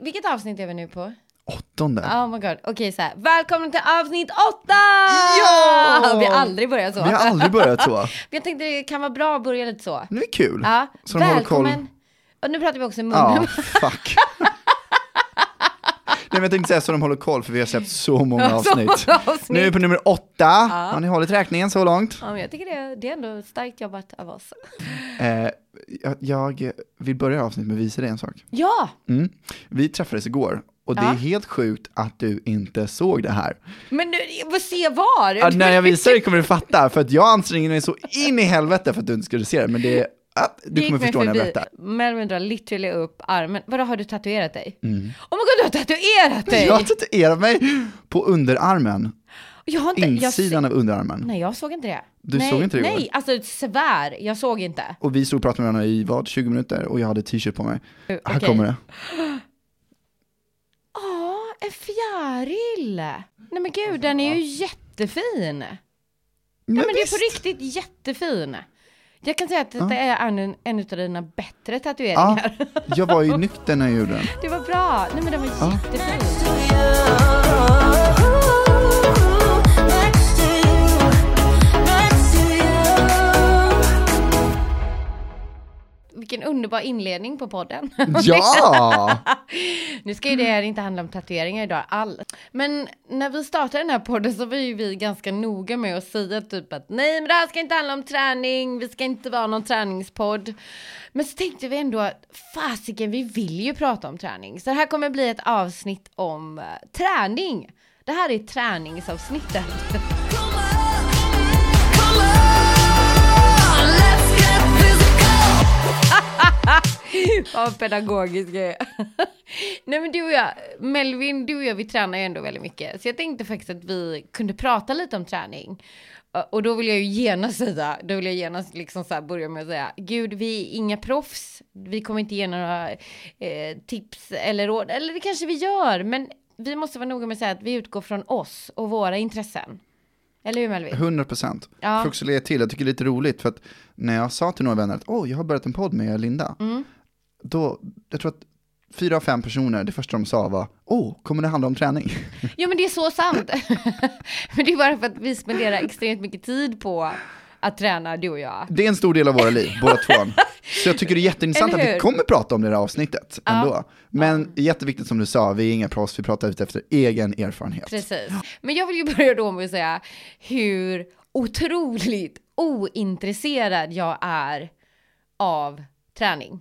Vilket avsnitt är vi nu på? 8:e. Oh my god. Okej, så här. Välkommen till avsnitt 8! Ja! Vi har aldrig börjat så. Jag tänkte det kan vara bra att börja lite så. Nu är det kul. Ja. Så välkommen. Och nu pratar vi också i munnen. Ja, fuck. Nej, men jag tänkte säga så de håller koll för vi har sett så många avsnitt. Nu är vi på nummer 8. Ja. Har ni hållit räkningen så långt? Ja, men jag tycker det är ändå starkt jobbat av oss. Jag vill börja avsnitt med att visa dig en sak. Ja! Mm. Vi träffades igår. Och det är helt sjukt att du inte såg det här. Men nu, se var? Ja, när jag visar dig kommer du fatta. För att jag anstränger mig så in i helvete för att du inte skulle se det. Men det är... Du kommer förstå när jag berättar. Melvin drar literally upp armen. Vadå, har du tatuerat dig? Mm. Oh my god, du har tatuerat dig! Jag har tatuerat mig på underarmen. Jag har inte, insidan av underarmen. Nej, jag såg inte det. Såg inte det igår? Nej, alltså svär, jag såg inte. Och vi stod och pratade med varandra i 20 minuter. Och jag hade t-shirt på mig. Här kommer det. En fjäril. Nej men gud, den är ju jättefin. Men det är på riktigt jättefin. Jag kan säga att det är en av dina bättre tatueringar. Jag var ju nykter när jag gjorde den. Det var bra. Nej men den var jättefin. Vilken underbar inledning på podden. Ja! Nu ska ju det här inte handla om tatueringar idag alls. Men när vi startade den här podden så var ju vi ganska noga med att säga typ att nej, men det här ska inte handla om träning. Vi ska inte vara någon träningspodd. Men så tänkte vi ändå att fasiken, vi vill ju prata om träning. Så det här kommer bli ett avsnitt om träning. Det här är träningsavsnittet. Vad pedagogisk grej. Nej men du och jag, Melvin, du och jag, vi tränar ju ändå väldigt mycket. Så jag tänkte faktiskt att vi kunde prata lite om träning. Och då vill jag ju genast säga, liksom så här börja med att säga, gud, vi är inga proffs. Vi kommer inte ge några tips eller råd. Eller det kanske vi gör, men vi måste vara noga med att säga att vi utgår från oss och våra intressen. Eller hur, Melvin? 100%. Ja. Jag tycker det är lite roligt för att när jag sa till några vänner att jag har börjat en podd med Linda. Mm. Då, jag tror att 4 av 5 personer, det första de sa var kommer det handla om träning? Ja, men det är så sant. Men det är bara för att vi spenderar extremt mycket tid på att träna, du och jag. Det är en stor del av våra liv, båda två. Så jag tycker det är jätteintressant att vi kommer prata om det här avsnittet ändå. Men jätteviktigt som du sa, vi är inga proffs, vi pratar ut efter egen erfarenhet. Precis. Men jag vill ju börja då med att säga hur otroligt ointresserad jag är av träning.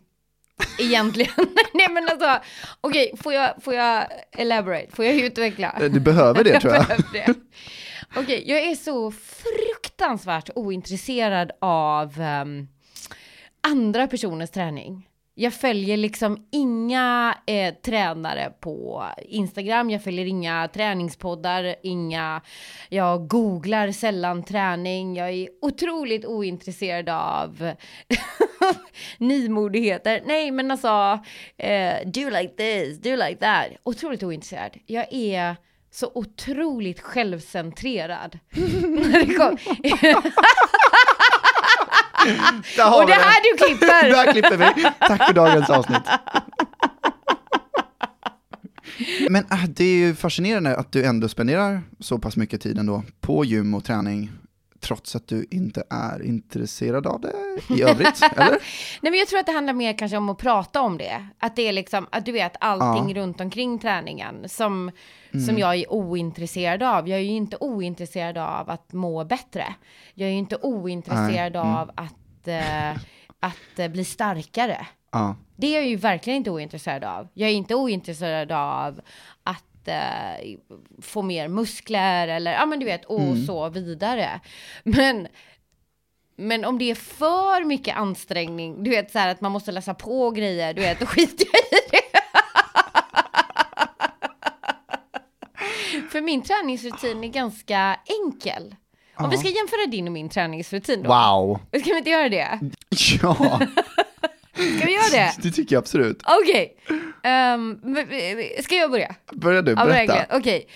Egentligen. Nej men alltså, okej, får jag elaborate? Får jag utveckla? Du behöver det, tror jag. Okej, jag är så fruktansvärt ointresserad av andra personers träning. Jag följer liksom inga tränare på Instagram. Jag följer inga träningspoddar. Jag googlar sällan träning. Jag är otroligt ointresserad av nymodigheter. Nej, men alltså do you like this, do you like that. Otroligt ointresserad. Jag är så otroligt självcentrerad. Och det här du klipper. Det här klipper vi. Tack för dagens avsnitt. Men det är ju fascinerande att du ändå spenderar så pass mycket tid ändå på gym och träning trots att du inte är intresserad av det i övrigt, eller? Nej, men jag tror att det handlar mer kanske om att prata om det. Att det är liksom, att du vet allting runt omkring träningen som jag är ointresserad av. Jag är ju inte ointresserad av att må bättre. Jag är ju inte ointresserad av att bli starkare. Det är jag ju verkligen inte ointresserad av. Jag är inte ointresserad av att få mer muskler eller men du vet och så vidare. Men om det är för mycket ansträngning, du vet så här att man måste läsa på grejer, du vet, och skit i det. För min träningsrutin är ganska enkel. Om vi ska jämföra din och min träningsrutin då. Wow. Ska vi inte göra det? Ja. Ska vi göra det? Det tycker jag absolut. Okej. Ska jag börja? Börja du, berätta. Ja, okej.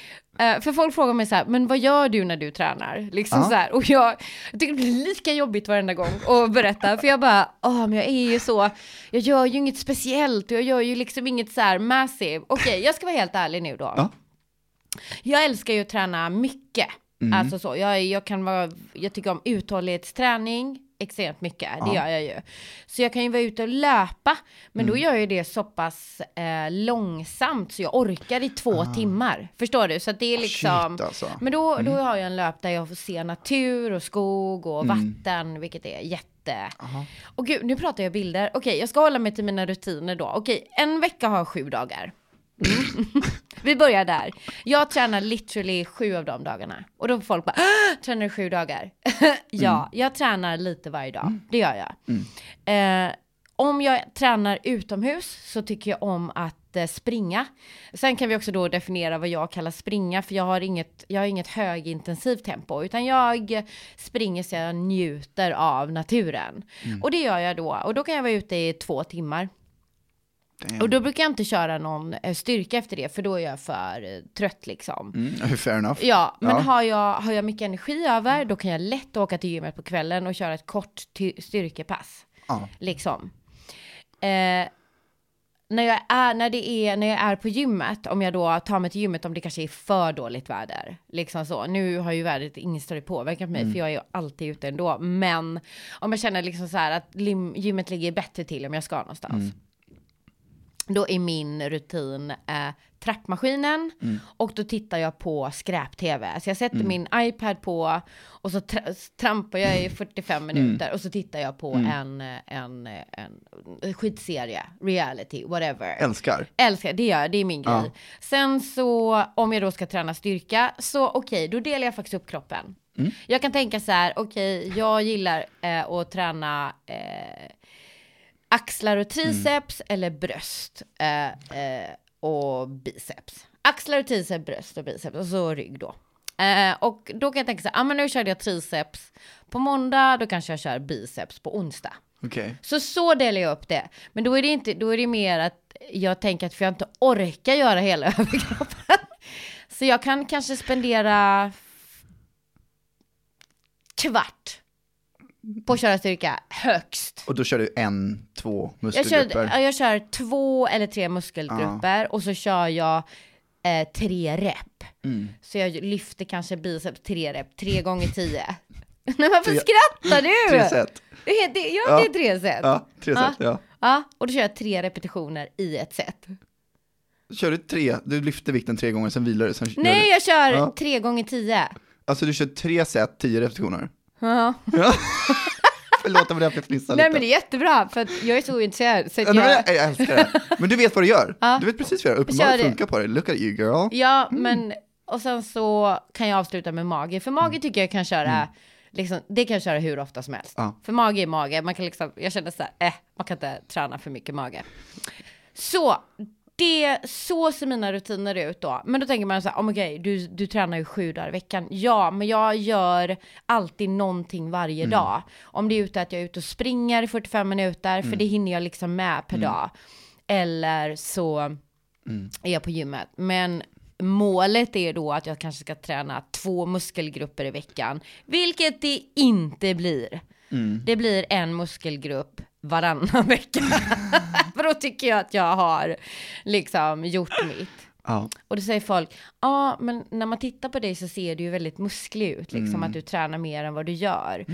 För folk frågar mig så här, men vad gör du när du tränar? Liksom så här. Och jag tycker det blir lika jobbigt varenda gång att berätta. För jag bara, men jag är ju så. Jag gör ju inget speciellt. Jag gör ju liksom inget så här massive. Okej, jag ska vara helt ärlig nu då. Ja. Jag älskar ju att träna mycket. Alltså så, jag tycker om uthållighetsträning extremt mycket, det gör jag ju. Så jag kan ju vara ute och löpa, men då gör jag det så pass långsamt så jag orkar i 2 timmar. Förstår du? Så att det är liksom shit, alltså. Men då har jag en löp där jag får se natur och skog och vatten, vilket är jätte. Och gud, nu pratar jag bilder. Okej, jag ska hålla mig till mina rutiner då. Okej, en vecka har 7 dagar. Vi börjar där. Jag tränar literally 7 av de dagarna. Och då får folk bara, tränar du 7 dagar? Ja, jag tränar lite varje dag. Det gör jag. Om jag tränar utomhus så tycker jag om att springa. Sen kan vi också då definiera vad jag kallar springa. För jag har inget högintensivt tempo. Utan jag springer så jag njuter av naturen. Och det gör jag då. Och då kan jag vara ute i 2 timmar. Damn. Och då brukar jag inte köra någon styrka efter det, för då är jag för trött liksom. Fair enough. Ja, men har jag mycket energi över, då kan jag lätt åka till gymmet på kvällen och köra ett kort styrkepass. Liksom. När jag är på gymmet, om jag då tar mig till gymmet, om det kanske är för dåligt väder. Liksom så. Nu har ju vädret ingen större påverkan på mig, för jag är ju alltid ute ändå. Men om jag känner liksom så här att gymmet ligger bättre till om jag ska någonstans. Då är min rutin trappmaskinen och då tittar jag på skräp-tv. Så jag sätter min iPad på och så trampar jag i 45 minuter och så tittar jag på en skitserie, reality, whatever. Älskar, det är min grej. Sen så, om jag då ska träna styrka, så då delar jag faktiskt upp kroppen. Jag kan tänka så här, jag gillar att träna... axlar och triceps eller bröst och biceps. Axlar och triceps, bröst och biceps och så rygg då. Och då kan jag tänka så här, men nu körde jag triceps på måndag, då kanske jag kör biceps på onsdag. Okay. Så delar jag upp det. Men då är det mer att jag tänker att för jag inte orkar göra hela överkroppen. Så jag kan kanske spendera kvart på att köra styrka högst. Och då kör du 1-2 muskelgrupper. Jag kör 2 eller 3 muskelgrupper. Och så kör jag 3 rep. Så jag lyfter kanske biceps 3 rep. 3 gånger 10. Nej, varför skrattar du? 3 set. Det är 3 set. Ja, 3 set, ja. Och då kör jag 3 repetitioner i ett set. Kör du 3? Du lyfter vikten 3 gånger, sen vilar du. Sen nej, jag kör 3 gånger 10. Alltså du kör 3 set, 10 repetitioner. Ja. Förlåt om jag fnissar lite. Nej, men det är jättebra, för att jag är så intresserad så att jag älskar det. Men du vet vad du gör. Du vet precis vad du gör. Uppenbarligen funkar på det. Look at you, girl. Ja, men och sen så kan jag avsluta med mage. För mage tycker jag kan köra liksom, det kan jag köra hur ofta som helst. För mage är mage. Man kan liksom, jag känner så här, man kan inte träna för mycket mage. Så så ser mina rutiner ut då. Men då tänker man så här, du tränar ju 7 dagar i veckan. Ja, men jag gör alltid någonting varje dag. Om det är ute att jag är ute och springer i 45 minuter, för det hinner jag liksom med per dag. Eller så är jag på gymmet. Men målet är då att jag kanske ska träna 2 muskelgrupper i veckan. Vilket det inte blir. Det blir 1 muskelgrupp varannan vecka. För då tycker jag att jag har liksom gjort mitt. Och då säger folk, men när man tittar på dig så ser du ju väldigt musklig ut. Liksom att du tränar mer än vad du gör.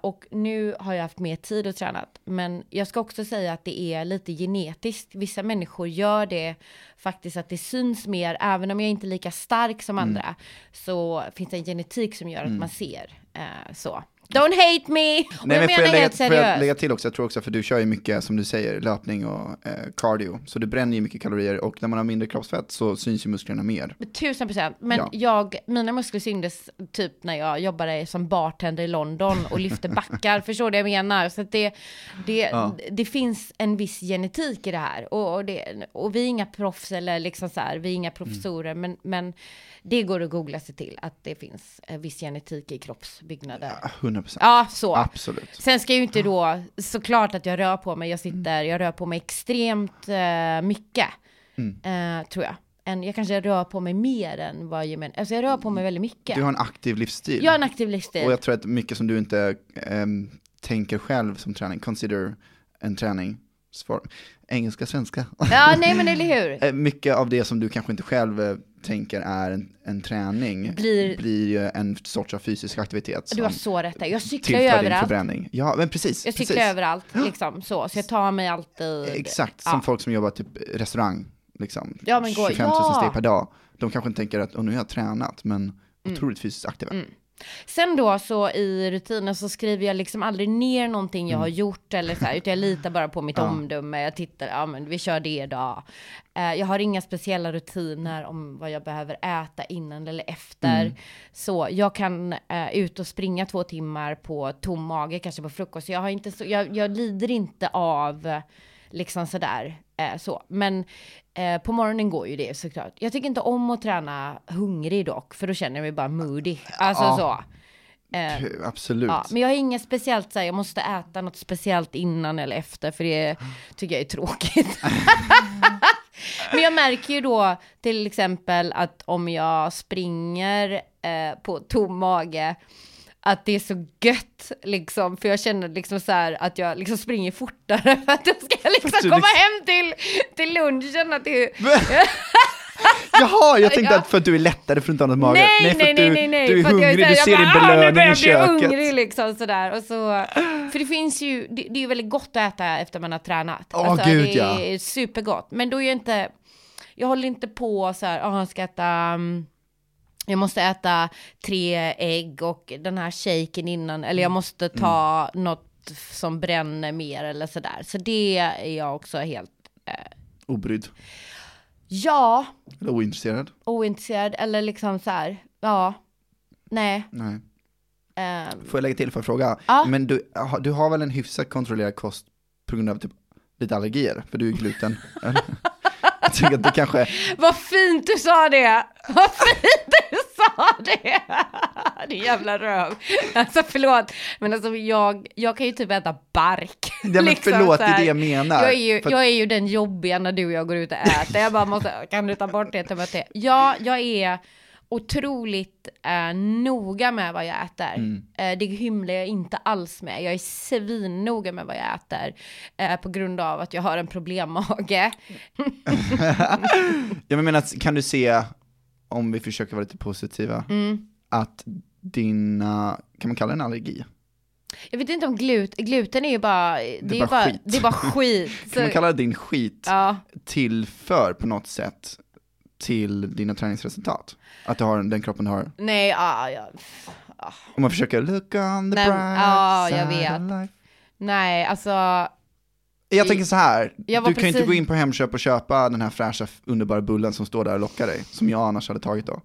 Och nu har jag haft mer tid att träna. Men jag ska också säga att det är lite genetiskt. Vissa människor gör det faktiskt att det syns mer. Även om jag inte är lika stark som andra. Så finns det en genetik som gör att man ser så. Don't hate me! Jag lägga till också, jag tror också, för du kör ju mycket, som du säger, löpning och cardio. Så du bränner ju mycket kalorier, och när man har mindre kroppsfett så syns ju musklerna mer. 1000%. Men mina muskler syndes typ när jag jobbade som bartender i London och lyfte backar. Förstår du vad jag menar? Så att det finns en viss genetik i det här. Och vi är inga proffs eller liksom så här, vi är inga professorer. Men det går att googla sig till att det finns en viss genetik i kroppsbyggnader. 100%. Ja, så. Absolut. Sen ska jag ju inte då, såklart att jag rör på mig. Jag rör på mig extremt mycket, tror jag. Jag kanske rör på mig mer än vad jag menar. Alltså jag rör på mig väldigt mycket. Du har en aktiv livsstil. Jag har en aktiv livsstil. Och jag tror att mycket som du inte tänker själv som träning, consider en träningsform. Engelska, svenska. Ja, nej men eller hur? Mycket av det som du kanske inte själv tänker är en träning blir ju en sorts av fysisk aktivitet. Du har så rätt där. Jag cyklar ju överallt. Ja, men precis. Jag cyklar överallt liksom så jag tar mig alltid. Exakt, som folk som jobbar typ restaurang liksom. Ja, men 25 000 steg per dag. De kanske inte tänker att nu har jag tränat, men otroligt fysiskt aktiva. Mm. Sen då så i rutinen så skriver jag liksom aldrig ner någonting jag har gjort eller så här, utan jag litar bara på mitt omdöme. Jag tittar, men vi kör det idag. Jag har inga speciella rutiner om vad jag behöver äta innan eller efter. Så jag kan ut och springa 2 timmar på tom mage, kanske på frukost. Jag har inte så, jag lider inte av liksom sådär så. Men på morgonen går ju det såklart. Jag tycker inte om att träna hungrig dock, för då känner jag mig bara moody. Alltså så. Absolut. Ja, men jag har inget speciellt så här, jag måste äta något speciellt innan eller efter, för det tycker jag är tråkigt. Men jag märker ju då till exempel att om jag springer på tom mage, att det är så gött liksom, för jag känner liksom så här att jag liksom springer fortare för att jag ska liksom komma hem till lunchen att det. Jaha, jag tänkte att för att du är lättare för att inte ha något mager. Nej, du är hungrig, du ser din belöning i köket. Jag blir hungrig liksom sådär. Och så, för det finns ju, det är ju väldigt gott att äta efter man har tränat. Det är supergott. Men då är jag håller inte på så här, jag ska äta... Jag måste äta 3 ägg och den här shaken innan. Eller jag måste ta något som bränner mer eller sådär. Så det är jag också helt... obrydd. Ja. Eller ointresserad. Ointresserad eller liksom så här. Ja. Nej. Får jag lägga till för att fråga? Ja. Men du har väl en hyfsat kontrollerad kost på grund av typ lite allergier? För du är gluten. Jag tycker att det kanske... Vad fint du sa det! Det är jävla röv. Alltså förlåt. Men alltså jag kan ju typ äta bark. Ja, men liksom, förlåt, det är det jag menar. Jag är ju den jobbiga när du och jag går ut och äter. Jag bara måste, kan du ta bort det? Ja, jag är otroligt noga med vad jag äter. Det hymlar jag inte alls med. Jag är svinnoga med vad jag äter på grund av att jag har en problemmage. Jag menar, kan du se, om vi försöker vara lite positiva, att dina, kan man kalla det en allergi? Jag vet inte om gluten är ju bara... Det är bara skit. Kan man kalla din skit tillför på något sätt till dina träningsresultat? Att du har den kroppen har... Nej, om man försöker look on the bright side. Jag vet. Nej, alltså... Jag tänker så här, du kan ju inte gå in på Hemköp och köpa den här fräscha, underbara bullen som står där och lockar dig, som jag annars hade tagit då.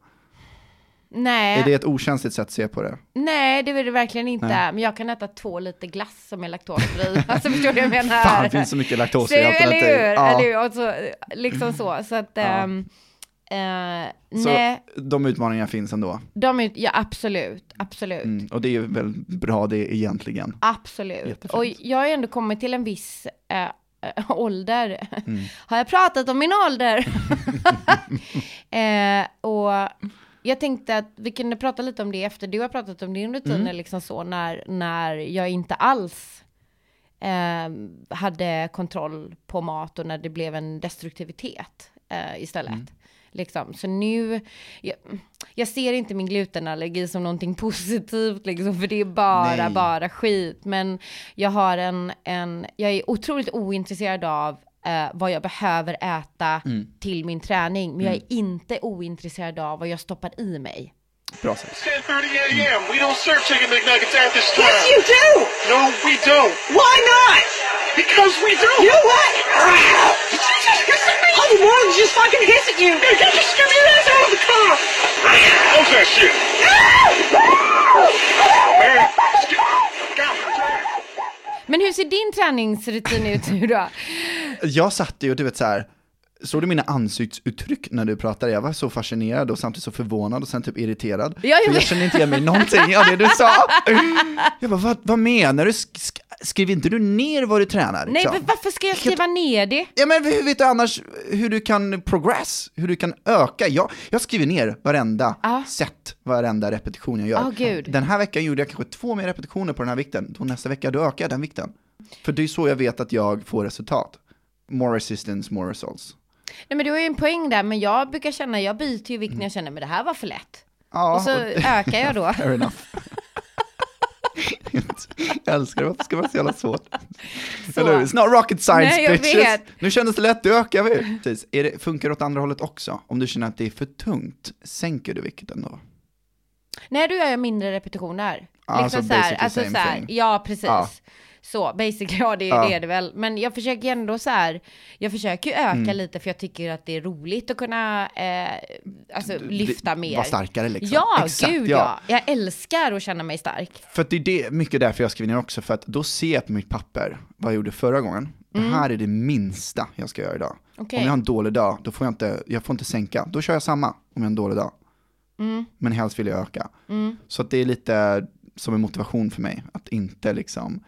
Nej. Är det ett okänsligt sätt att se på det? Nej, det är det verkligen inte. Nej. Men jag kan äta 2 liter glass som är laktosfri. Alltså förstår du vad jag menar? Fan, det finns så mycket laktos i alternativ. Eller hur? Och så, liksom så att... så nej. De utmaningarna finns ändå. Ja, absolut. Och det är ju väl bra det egentligen. Absolut. Jättefint. Och jag har ändå kommit till en viss ålder. Har jag pratat om min ålder? Och jag tänkte att vi kunde prata lite om det efter. Du har pratat om din rutin liksom så, när jag inte alls hade kontroll på mat och när det blev en destruktivitet istället. Liksom. Så nu jag ser inte min glutenallergi som någonting positivt liksom, för det är bara skit, men jag har jag är otroligt ointresserad av vad jag behöver äta till min träning, men jag är inte ointresserad av vad jag stoppar i mig. Bra sätt. We don't serve chicken McNuggets at this time. Yes you do. No we don't. Why not? Because we do. You know what? All the world just fucking hiss at you. Hey, you just give me that out of the car. What's that shit? Men hur ser din träningsrutin ut nu då? Jag satt ju, du vet så här, Såg du mina ansiktsuttryck när du pratade? Jag var så fascinerad och samtidigt så förvånad och sen typ irriterad. För jag kände inte igen mig någonting av det du sa. Jag bara, vad menar du? Skriver inte du ner vad du tränar? Nej, men varför ska jag skriva ner det? Ja, men hur vet du annars hur du kan progress? Hur du kan öka? Jag skriver ner varenda sätt, varenda repetition jag gör. Den här veckan gjorde jag kanske 2 mer repetitioner på den här vikten. Då nästa vecka då ökar jag den vikten. För det är så jag vet att jag får resultat. More resistance, more results. Nej, men det var ju en poäng där, men jag brukar känna, jag byter ju vikt när jag känner, men det här var för lätt. Ja, och så ökar jag då. Fair enough. Jag älskar det, varför ska det vara så jävla svårt? Så. Eller, it's not rocket science. Nej, bitches. Nu kändes det lätt, det ökar vi. Precis. Funkar det åt andra hållet också? Om du känner att det är för tungt, sänker du vikten då? Nej, du gör jag mindre repetitioner. Liksom så här, alltså så här. Ja, precis. Ah. Så, basically, ja, det är det väl. Men jag försöker ändå så här, jag försöker öka lite för jag tycker att det är roligt att kunna lyfta mer. Vara starkare liksom. Ja, exakt, gud ja. Jag älskar att känna mig stark. För att det är mycket därför jag skriver ner också. För att då ser jag på mitt papper vad jag gjorde förra gången. Det här är det minsta jag ska göra idag. Okay. Om jag har en dålig dag, då får jag får inte sänka. Då kör jag samma om jag har en dålig dag. Men helst vill jag öka. Så att det är lite som en motivation för mig. Att inte liksom...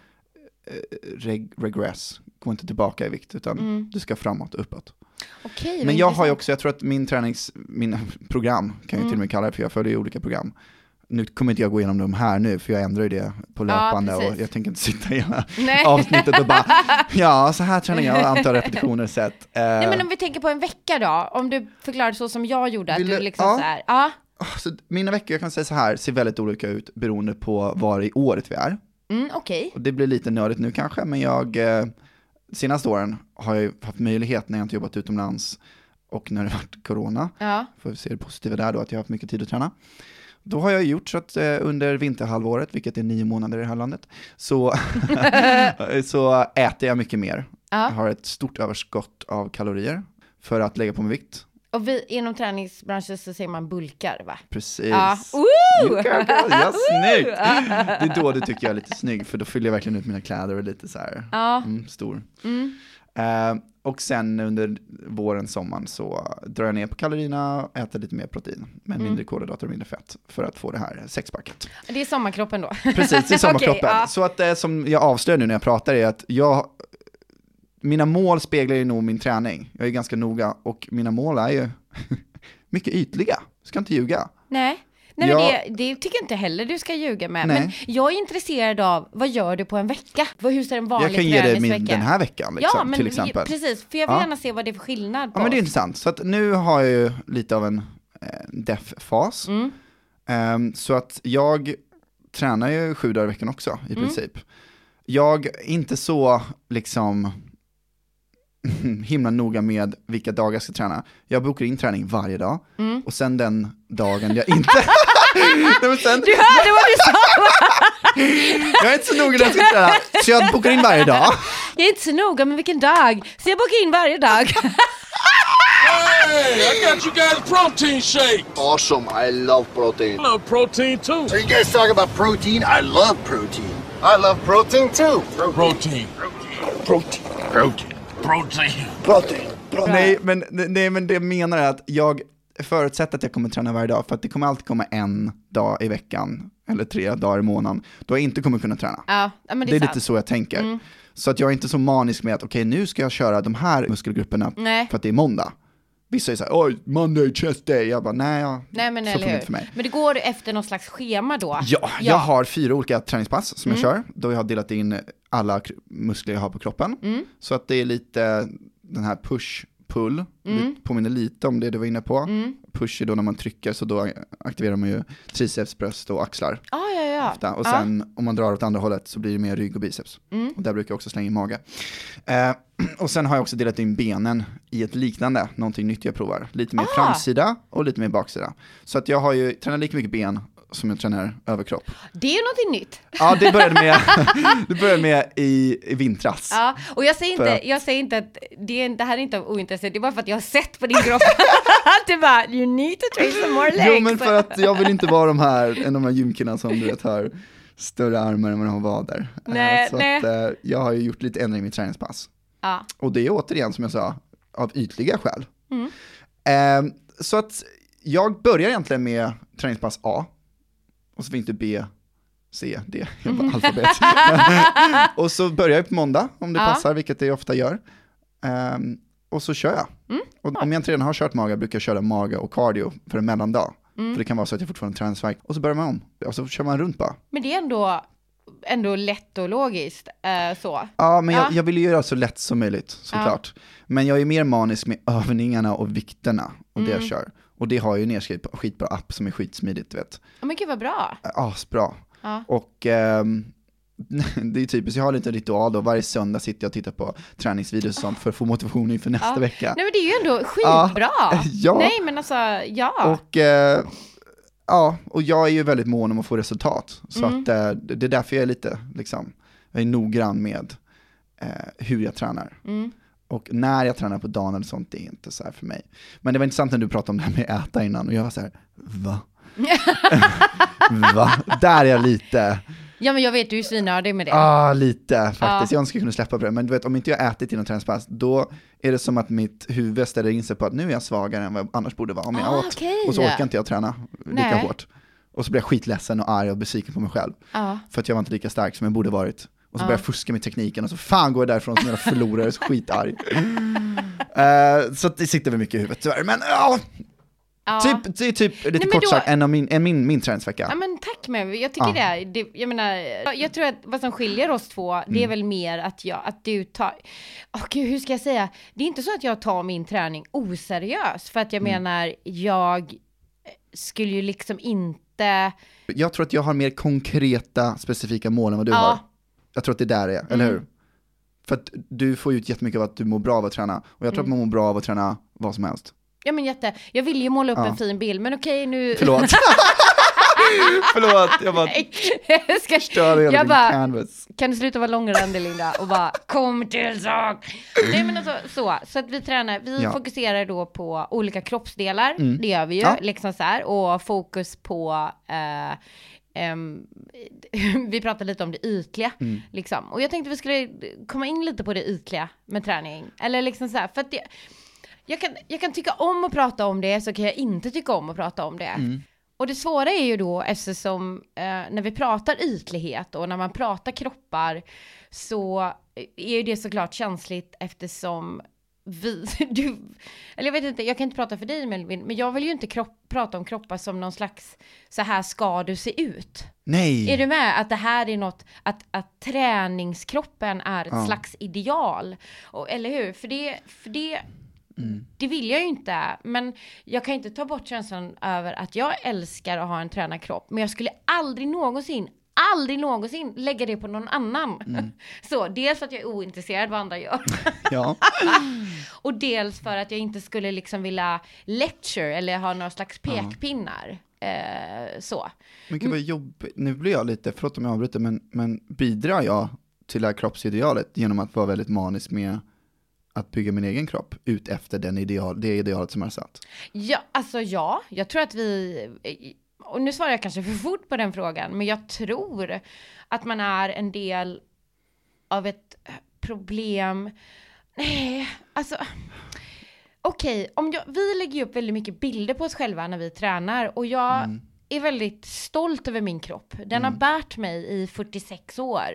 regress, gå inte tillbaka i vikt utan du ska framåt och uppåt. Okej, men jag har ju också, jag tror att min program kan jag till och med kalla det, för jag följer ju olika program. Nu kommer inte jag gå igenom dem här nu, för jag ändrar ju det på löpande och jag tänker inte sitta i hela avsnittet och bara så här tränar jag antal repetitioner sett. Nej, men om vi tänker på en vecka då, om du förklarar så som jag gjorde, att du liksom så mina veckor, jag kan säga så här, ser väldigt olika ut beroende på var i året vi är. Okay. Och det blir lite nördigt nu kanske, men jag senaste åren har jag haft möjlighet när jag inte jobbat utomlands och när det varit corona. För att se det positiva där då, att jag har haft mycket tid att träna. Då har jag gjort så att under vinterhalvåret, vilket är 9 månader i det här landet, så äter jag mycket mer. Jag har ett stort överskott av kalorier för att lägga på mig vikt. Och vi, inom träningsbranschen så säger man bulkar, va? Precis. Snyggt. Det är då du tycker jag är lite snygg, för då fyller jag verkligen ut mina kläder och lite så här stor. Och sen under våren, sommaren så drar jag ner på kalorierna och äter lite mer protein. Men mindre kolhydrater och mindre fett för att få det här sexpacket. Det är sommarkroppen då? Precis, det är sommarkroppen. Så att det som jag avslöjar nu när jag pratar är att mina mål speglar ju nog min träning. Jag är ganska noga och mina mål är ju mycket ytliga. Jag ska inte ljuga. Nej men det tycker jag inte heller du ska ljuga med. Nej. Men jag är intresserad av, vad gör du på en vecka? Hur ser en vanlig träningsvecka? Jag kan ge dig den här veckan liksom, ja, men till exempel. Precis, för jag vill gärna se vad det är för skillnad på. Ja, men det är intressant. Så att nu har jag ju lite av en deff-fas. Så att jag tränar ju 7 dagar i veckan också i princip. Jag är inte så liksom... himla noga med vilka dagar jag ska träna. Jag bokar in träning varje dag och sen den dagen jag inte du hörde vad du sa. Jag är inte så noga när jag ska träna, så jag bokar in varje dag. Jag är inte så noga med vilken dag, så jag bokar in varje dag. Hey, I got you guys protein shake. Awesome, I love protein. I love protein too. So you guys talk about protein, I love protein. I love protein too. Protein. Nej, men det menar jag att jag förutsätter att jag kommer träna varje dag, för att det kommer alltid komma en dag i veckan eller 3 dagar i månaden då jag inte kommer kunna träna. Men det är lite så jag tänker. Så att jag är inte så manisk med att okej, nu ska jag köra de här muskelgrupperna för att det är måndag. Vissa är så här, oj, Monday, chest day. Jag bara, nej, så funkar inte för mig. Men det går efter någon slags schema då? Ja, jag har 4 olika träningspass som jag kör. Då jag har delat in alla muskler jag har på kroppen. Så att det är lite den här push-pull. Påminner lite om det du var inne på. Push är då när man trycker, så då aktiverar man ju triceps, bröst och axlar. Ofta. Och sen om man drar åt andra hållet så blir det mer rygg och biceps. Och där brukar jag också slänga in mage. Och sen har jag också delat in benen i ett liknande, någonting nytt jag provar. Lite mer framsida och lite mer baksida. Så att jag har ju tränat lika mycket ben som jag tränar överkropp. Det är ju någonting nytt. Ja, det började med i vintras. Ja, och jag säger inte att det här är inte ointresse. Det är bara för att jag har sett på din kropp att det bara, you need to train some more legs. Jo, men för att jag vill inte vara de här gymkillarna som du vet har större armar än vad de var där. Nej, så att, jag har ju gjort lite ändring i mitt träningspass. Och det är återigen som jag sa, av ytliga skäl. Mm. Så att jag börjar egentligen med träningspass A. Och så fick inte B, C, D. Jag var alfabet. Och så börjar jag på måndag om det passar, vilket det ofta gör. Och så kör jag. Mm. Och om jag inte redan har kört maga brukar jag köra maga och cardio för en mellandag. Mm. För det kan vara så att jag fortfarande träningsvärk. Och så börjar man om. Och så kör man runt bara. Men det är ändå lätt och logiskt så. Ja, men jag vill ju göra så lätt som möjligt, såklart. Ja. Men jag är mer manisk med övningarna och vikterna och det jag kör. Och det har ju nedskrivet på skitbra app som är skitsmidigt, du vet. Ja, men gud vad bra. Asbra. Ja. Och det är typiskt, jag har lite ritual då. Varje söndag sitter jag och tittar på träningsvideos och sånt för att få motivation inför nästa vecka. Nej, men det är ju ändå skitbra. Ja. Nej, men alltså, ja. Och och jag är ju väldigt mån om att få resultat. Så att det är därför jag är lite, liksom, jag är noggrann med hur jag tränar. Mm. Och när jag tränar på dagen eller sånt, det är inte så här för mig. Men det var intressant när du pratade om det här med att äta innan. Och jag var så här, va? Va? Där är jag lite... Ja, men jag vet, du är svinnördig med det. Ja, lite faktiskt. Jag önskar kunna släppa på det. Men du vet, om inte jag ätit innan träningspass, då är det som att mitt huvud ställer in sig på att nu är jag svagare än vad jag annars borde vara om jag åt. Okay. Och så orkar inte jag träna lika hårt. Och så blir jag skitledsen och arg och besviken på mig själv. För att jag var inte lika stark som jag borde varit. Och så börjar jag fuska med tekniken och så fan går jag därifrån som jag förlorare, så skitarg. Så det sitter väl mycket i huvudet tyvärr. Men typ lite kort sagt min träningsvecka. Ja, men tack med. Jag tycker det. Jag menar, jag tror att vad som skiljer oss två, det är väl mer att du tar... Gud, hur ska jag säga? Det är inte så att jag tar min träning oseriöst. För att jag menar, jag skulle ju liksom inte... Jag tror att jag har mer konkreta, specifika mål än vad du har. Jag tror att det där är, eller hur? För att du får ju ut jättemycket av att du mår bra av att träna. Och jag tror att man mår bra av att träna vad som helst. Ja, men jätte. Jag vill ju måla upp en fin bild, men okej nu... Förlåt, jag bara... jag bara, canvas. Kan du sluta vara långrandig, Linda? Och bara, kom till sak! Nej, men alltså, så att vi tränar. Vi fokuserar då på olika kroppsdelar. Det gör vi ju, liksom så här. Och fokus på... vi pratade lite om det ytliga liksom. Och jag tänkte vi skulle komma in lite på det ytliga med träning. Eller liksom så här, för att jag kan tycka om att prata om det, så kan jag inte tycka om att prata om det. Och det svåra är ju då, eftersom när vi pratar ytlighet och när man pratar kroppar, så är ju det såklart känsligt, eftersom eller jag vet inte, jag kan inte prata för dig, Melvin, men jag vill ju inte prata om kroppar som någon slags, så här ska du se ut. Nej. Är du med? Att det här är något, att träningskroppen är ett slags ideal. Och, eller hur? För det vill jag ju inte. Men jag kan inte ta bort känslan över att jag älskar att ha en tränarkropp. Men jag skulle aldrig någonsin lägga det på någon annan. Så, dels för att jag är ointresserad vad andra gör. Och dels för att jag inte skulle liksom vilja lecture eller ha några slags pekpinnar. Så. Men gud vad jobbigt. Nu blir jag lite, förlåt om jag avbryter, men bidrar jag till det här kroppsidealet genom att vara väldigt manisk med att bygga min egen kropp ut efter det idealet som jag har satt? Ja, alltså jag tror att vi... Och nu svarar jag kanske för fort på den frågan, men jag tror att man är en del av ett problem. Nej, alltså... Okej, vi lägger upp väldigt mycket bilder på oss själva när vi tränar. Och jag är väldigt stolt över min kropp. Den har bärt mig i 46 år.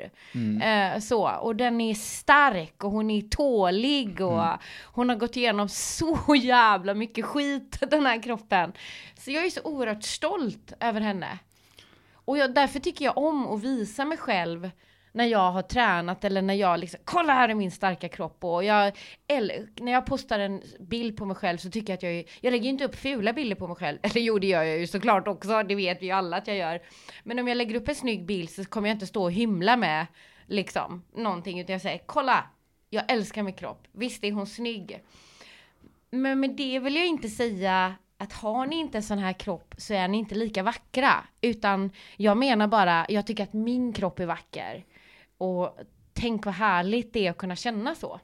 Och den är stark och hon är tålig. Och hon har gått igenom så jävla mycket skit, den här kroppen. Så jag är så oerhört stolt över henne. Och därför tycker jag om att visa mig själv när jag har tränat, eller när jag liksom, kolla här är min starka kropp, och när jag postar en bild på mig själv, så tycker jag att jag lägger inte upp fula bilder på mig själv, eller jo, det gör jag ju såklart också, det vet vi ju alla att jag gör, men om jag lägger upp en snygg bild så kommer jag inte stå och hymla med liksom någonting, utan jag säger, kolla, jag älskar min kropp, visst är hon snygg. Men med det vill jag inte säga att har ni inte en sån här kropp så är ni inte lika vackra, utan jag menar bara, jag tycker att min kropp är vacker. Och tänk vad härligt det är att kunna känna så.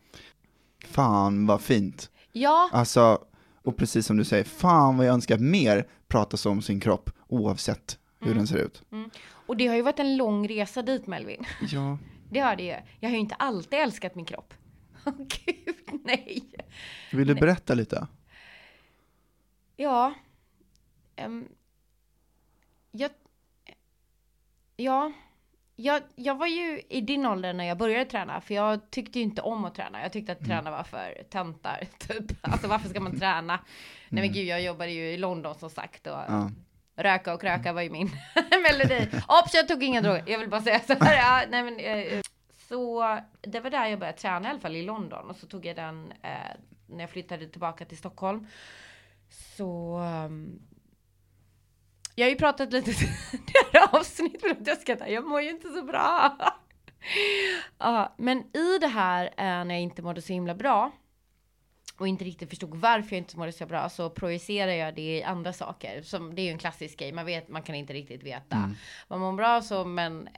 Fan vad fint. Ja. Alltså, och precis som du säger, fan vad jag önskar mer pratas om sin kropp oavsett hur den ser ut. Och det har ju varit en lång resa dit, Melvin. Ja. Det har det ju. Jag har ju inte alltid älskat min kropp. Gud, nej. Vill du berätta lite? Ja. Jag var ju i din ålder när jag började träna. För jag tyckte ju inte om att träna. Jag tyckte att träna var för töntar. Typ. Alltså varför ska man träna? Nej men gud, jag jobbade ju i London som sagt. Och röka och kröka var ju min melodi. Ops, jag tog inga droger. Jag vill bara säga så här. Ja, nej, men, så det var där jag började träna i alla fall i London. Och så tog jag den när jag flyttade tillbaka till Stockholm. Så... jag har ju pratat lite det här avsnitt för att jag ska ta. Jag mår ju inte så bra. Ja, men i det här när jag inte mådde så himla bra och inte riktigt förstod varför jag inte mådde så bra, så projicerar jag det i andra saker. Som, det är ju en klassisk grej. Man kan inte riktigt veta vad man mår bra så, men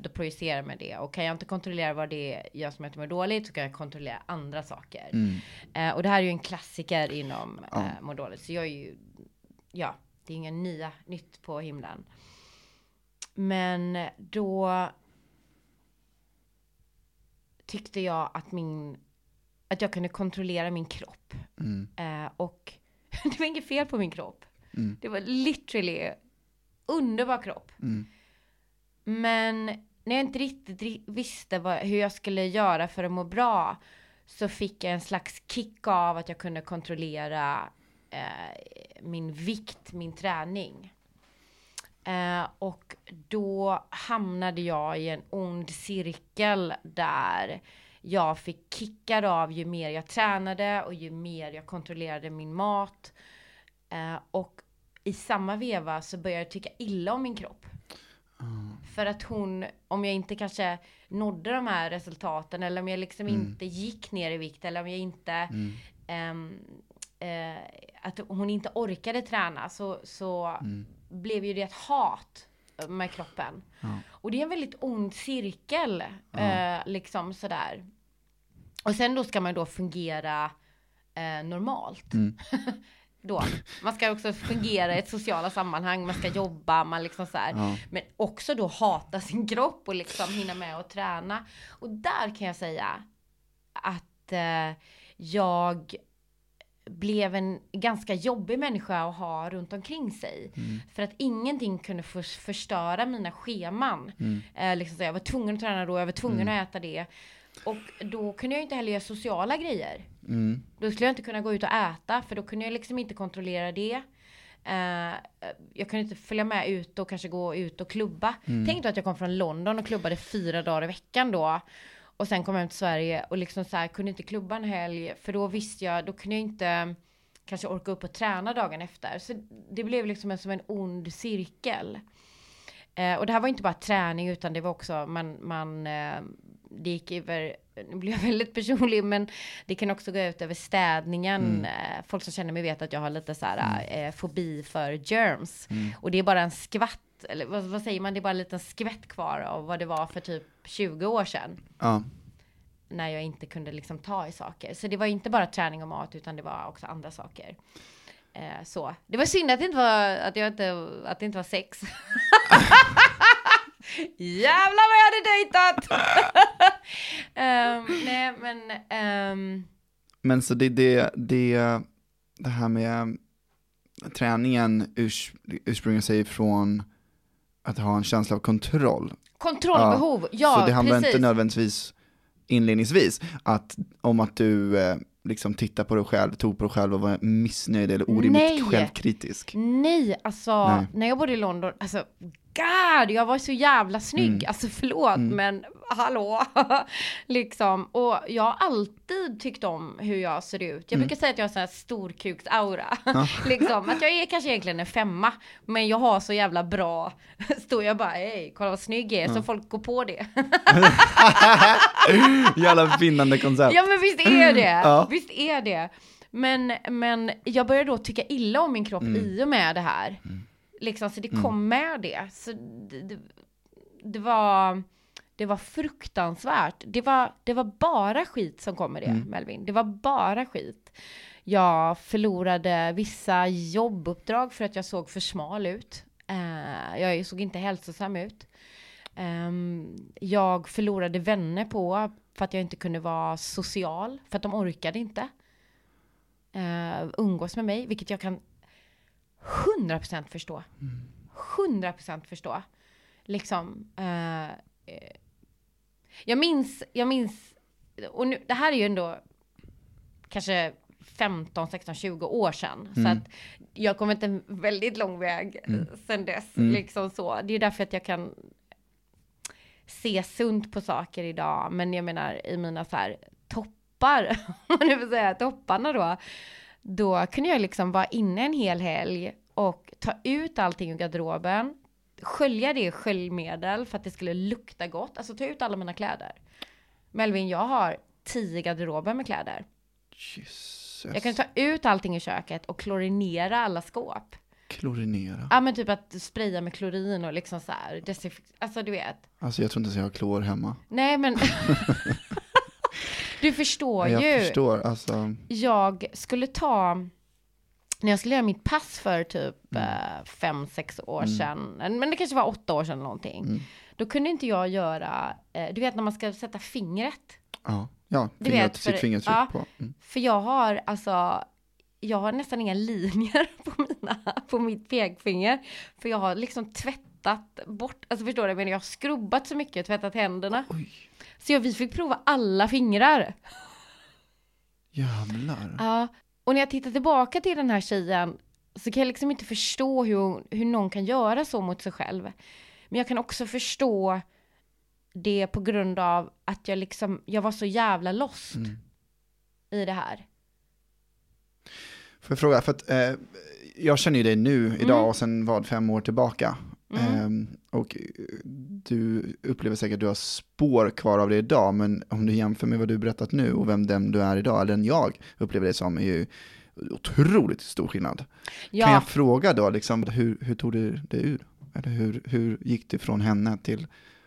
då projicerar man det. Och kan jag inte kontrollera vad det är jag som inte mår dåligt, så kan jag kontrollera andra saker. Och det här är ju en klassiker inom mår dåligt. Så jag är ju... ja. Det är inga nya nytt på himlen. Men då tyckte jag att jag kunde kontrollera min kropp. Och det var inget fel på min kropp. Det var literally underbar kropp. Men när jag inte riktigt visste hur jag skulle göra för att må bra, så fick jag en slags kick av att jag kunde kontrollera min vikt, min träning. Och då hamnade jag i en ond cirkel där jag fick kickar av ju mer jag tränade och ju mer jag kontrollerade min mat. Och i samma veva så började jag tycka illa om min kropp. För att om jag inte kanske nådde de här resultaten, eller om jag liksom inte gick ner i vikt, eller om jag inte... att hon inte orkade träna, så blev ju det ett hat med kroppen. Och det är en väldigt ond cirkel liksom sådär. Och sen då ska man då fungera normalt. Då. Man ska också fungera i ett sociala sammanhang, man ska jobba, man liksom så här. Men också då hata sin kropp och liksom hinna med att träna. Och där kan jag säga att jag blev en ganska jobbig människa att ha runt omkring sig. För att ingenting kunde förstöra mina scheman. Liksom så jag var tvungen att träna då, jag var tvungen att äta det. Och då kunde jag inte heller göra sociala grejer. Då skulle jag inte kunna gå ut och äta, för då kunde jag liksom inte kontrollera det. Jag kunde inte följa med ut och kanske gå ut och klubba. Tänk då att jag kom från London och klubbade 4 dagar i veckan då. Och sen kom jag hem till Sverige och liksom så här, kunde inte klubba en helg. För då visste jag, då kunde jag inte kanske orka upp och träna dagen efter. Så det blev liksom som en ond cirkel. Och det här var inte bara träning, utan det var också, det gick över, nu blev jag väldigt personlig, men det kan också gå ut över städningen. Folk som känner mig vet att jag har lite så här fobi för germs. Och det är bara en skvatt. Eller vad säger man, det är bara en liten skvätt kvar av vad det var för typ 20 år sedan. När jag inte kunde liksom ta i saker. Så det var inte bara träning och mat, utan det var också andra saker. Så. Det var synd att det inte var, att det inte var sex. Jävlar vad jag hade dejtat! Nej men... Men så det här med... träningen ursprungligen sig från att ha en känsla av kontroll. Kontrollbehov, ja så det handlar precis. Inte nödvändigtvis inledningsvis att du liksom tittar på dig själv, tog på dig själv och var missnöjd eller orimligt självkritisk. Nej, alltså när jag bodde i London, alltså god, jag var så jävla snygg. Alltså förlåt, men hallå. liksom. Och jag har alltid tyckt om hur jag ser ut. Jag brukar säga att jag har en sån här storkuksaura. liksom. Att jag är kanske egentligen en 5, men jag har så jävla bra. Står jag bara, hej, kolla vad snygg jag är. Så folk går på det. jävla vinnande koncept. Ja, men visst är det. Visst är det. Men jag började då tycka illa om min kropp i och med det här. Liksom, så det kom med det. Så det var fruktansvärt. Det var bara skit som kom med det, Melvin. Det var bara skit. Jag förlorade vissa jobbuppdrag för att jag såg för smal ut. Jag såg inte hälsosam ut. Jag förlorade vänner på för att jag inte kunde vara social, för att de orkade inte umgås med mig, vilket jag kan 100% förstå. 100% förstå. Liksom, jag minns, och nu, det här är ju ändå kanske 15, 16, 20 år sedan. Mm. Så att jag kommit en väldigt lång väg sedan dess. Mm. Liksom så. Det är därför att jag kan se sunt på saker idag. Men jag menar, i mina så här toppar, om man nu får säga topparna då kunde jag liksom vara inne en hel helg och ta ut allting ur garderoben, skölja det i sköljmedel för att det skulle lukta gott. Alltså ta ut alla mina kläder. Melvin, jag har 10 garderober med kläder. Jesus. Jag kan ta ut allting i köket och klorinera alla skåp. Klorinera? Ja, men typ att spraya med klorin och liksom så här. Alltså du vet. Alltså jag tror inte att jag har klor hemma. Nej, men... Du förstår ju. Jag förstår, alltså. Jag skulle ta... När jag skulle göra mitt pass för typ 5-6 år sedan. Men det kanske var 8 år sedan någonting. Mm. Då kunde inte jag göra... Du vet när man ska sätta fingret. Ja, du vet, sitt fingertryck på. Mm. För jag har alltså... Jag har nästan inga linjer på mitt pekfinger. För jag har liksom tvättat bort... Alltså förstår du? Men jag har skrubbat så mycket, tvättat händerna. Oj. Så vi fick prova alla fingrar. Jävlar. Ja. Och när jag tittar tillbaka till den här tjejen så kan jag liksom inte förstå hur någon kan göra så mot sig själv. Men jag kan också förstå det på grund av att jag var så jävla lost i det här. Får jag fråga, för att jag känner ju dig nu idag och sen var 5 år tillbaka. Och du upplever säkert att du har spår kvar av det idag, men om du jämför med vad du berättat nu och vem den du är idag, eller den jag upplever dig som, är ju otroligt stor skillnad. Ja. Kan jag fråga då, liksom, hur tog du det ur? Eller hur gick det från henne till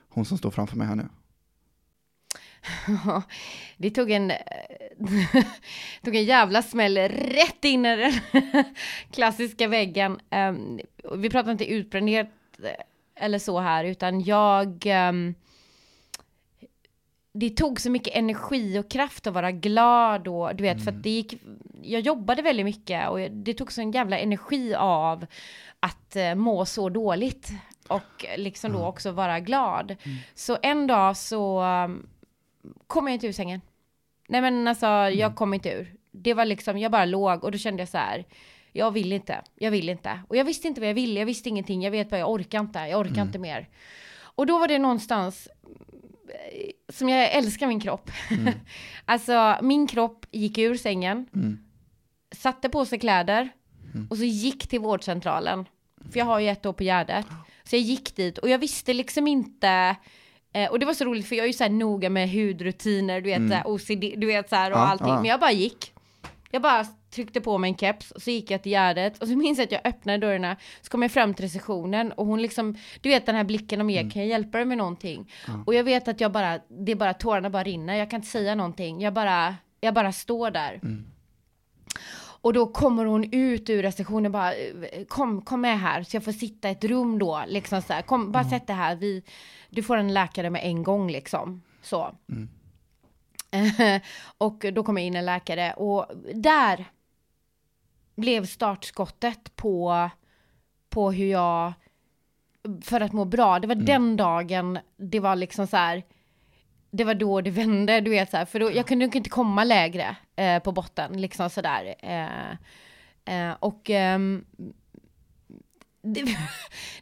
hon som står framför mig här nu? Det tog en jävla smäll rätt in i den klassiska väggen. Vi pratar inte utbrändhet eller så här, utan det tog så mycket energi och kraft att vara glad och du vet, för att jag jobbade väldigt mycket och det tog så en jävla energi av att må så dåligt och liksom då också vara glad. Så en dag så kom jag inte ur sängen. Nej, men alltså, jag kom inte ur. Det var liksom, jag bara låg och då kände jag så här, jag vill inte. Och jag visste inte vad jag ville, jag visste ingenting, jag vet bara, jag orkar inte mer. Och då var det någonstans som jag älskar min kropp. Alltså, min kropp gick ur sängen, satte på sig kläder och så gick till vårdcentralen. För jag har ju 1 år på Gärdet. Så jag gick dit och jag visste liksom inte... Och det var så roligt för jag är ju så här noga med hudrutiner, du vet, OCD, du vet så här och allting. Men jag bara gick. Jag bara tryckte på mig en keps och så gick jag till Gärdet. Och så minns jag att jag öppnade dörrarna, så kom jag fram till receptionen och hon liksom, du vet den här blicken om kan jag hjälpa dig med någonting? Och jag vet att jag bara, det är bara tårarna bara rinner, jag kan inte säga någonting. Jag bara står där. Och då kommer hon ut ur receptionen bara, kom med här så jag får sitta i ett rum då liksom så här, kom bara sätt det här, du får en läkare med en gång liksom så. Och då kommer in en läkare och där blev startskottet på hur jag för att må bra. Det var den dagen, det var liksom så här, det var då det vände, du vet så här, för då jag kunde inte komma lägre på botten liksom så där.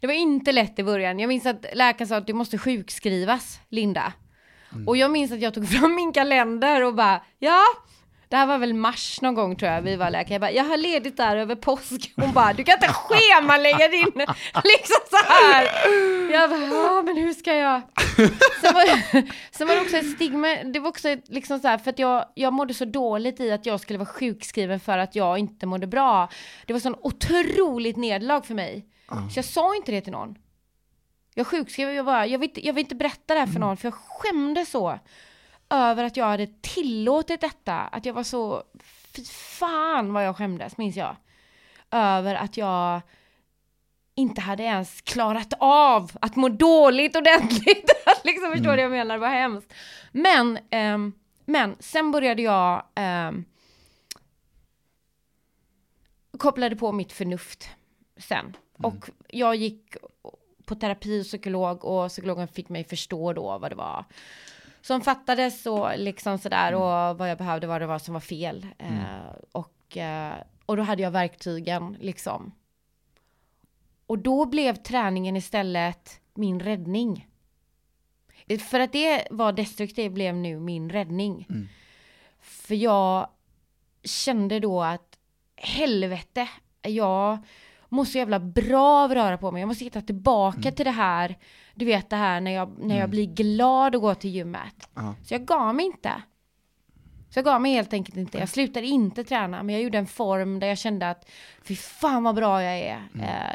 Det var inte lätt i början. Jag minns att läkaren sa att du måste sjukskrivas, Linda. Och jag minns att jag tog fram min kalender och bara, det här var väl mars någon gång tror jag, vi var läkare. Jag bara, jag har ledigt där över påsk. Hon bara, du kan inte schemalägga din liksom så här. Jag bara, men hur ska jag? Sen var det också ett stigma. Det var också liksom så här, för att jag mådde så dåligt i att jag skulle vara sjukskriven för att jag inte mådde bra. Det var sån otroligt nederlag för mig. Så jag sa inte det till någon. Jag sjukskrev, jag bara, jag vill inte berätta det här för någon, för jag skämde så över att jag hade tillåtit detta. Att jag var så... Fy fan vad jag skämdes, minns jag. Över att jag inte hade ens klarat av att må dåligt ordentligt. Liksom, förstår du vad jag menar? Vad hemskt. Men sen började jag kopplade på mitt förnuft sen. Och jag gick på terapi och psykolog, och psykologen fick mig förstå då vad det var som fattades och liksom sådär, och vad jag behövde, vad det var som var fel. Och då hade jag verktygen liksom. Och då blev träningen istället min räddning. För att det var destruktivt blev nu min räddning. För jag kände då att helvete, jag måste så jävla bra röra på mig. Jag måste hitta tillbaka till det här. Du vet det här när jag blir glad och går till gymmet. Så jag gav mig inte. Så jag gav mig helt enkelt inte. Jag slutade inte träna. Men jag gjorde en form där jag kände att fy fan vad bra jag är.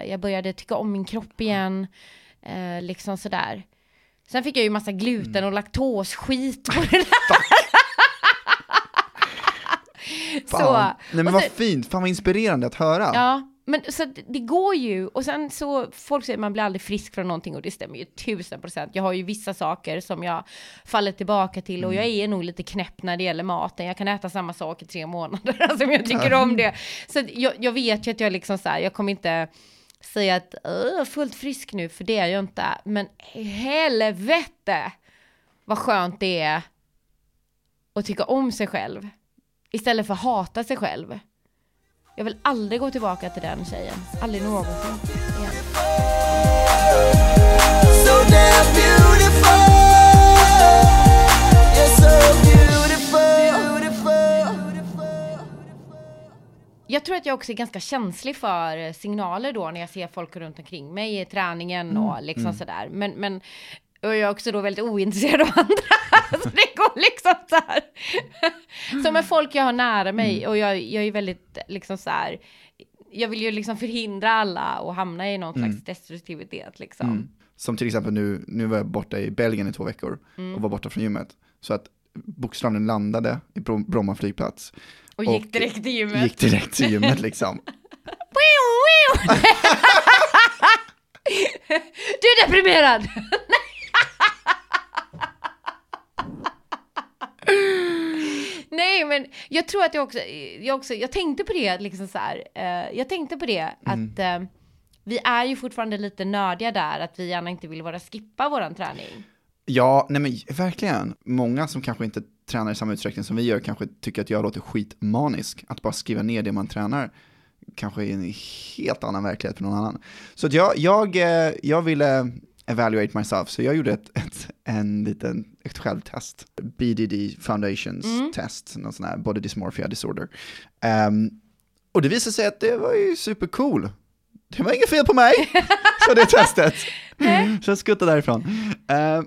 Jag började tycka om min kropp igen. Liksom sådär. Sen fick jag ju massa gluten och laktosskit på det där. Så. Nej men så, vad fint. Fan vad inspirerande att höra. Ja. Men så det går ju, och sen så folk säger att man blir aldrig frisk från någonting, och det stämmer ju 1000%. Jag har ju vissa saker som jag faller tillbaka till, och jag är nog lite knäpp när det gäller maten. Jag kan äta samma sak i 3 månader som alltså, jag tycker om det. Så jag vet ju att jag liksom så här, jag kommer inte säga att jag är fullt frisk nu, för det är jag inte. Men helvete vad skönt det är att tycka om sig själv istället för att hata sig själv. Jag vill aldrig gå tillbaka till den tjejen. Aldrig någonsin. Yeah. So damn beautiful. You're so beautiful. Jag tror att jag också är ganska känslig för signaler då när jag ser folk runt omkring mig i träningen och liksom sådär. Men och jag är också då väldigt ointresserad av andra. Så det går liksom så här. Som med folk jag har nära mig. Och jag är väldigt liksom så här. Jag vill ju liksom förhindra alla och hamna i någon slags destruktivitet liksom. Som till exempel nu var jag borta i Belgien i 2 veckor. Och var borta från gymmet. Så att bokstavligen landade i Bromma flygplats. Och gick direkt till gymmet. Liksom. Du är deprimerad. Nej, men jag tror att jag tänkte på det liksom så här, att vi är ju fortfarande lite nördiga där, att vi gärna inte vill skippa våran träning. Ja, nej men verkligen. Många som kanske inte tränar i samma utsträckning som vi gör kanske tycker att jag låter skitmanisk, att bara skriva ner det man tränar kanske i en helt annan verklighet för någon annan. Så att jag ville evaluate myself. Så jag gjorde ett självtest. BDD Foundations test. Någon sån här body dysmorphia disorder. Och det visade sig att det var ju supercool. Det var inget fel på mig. Så det testet. Så jag skuttade därifrån.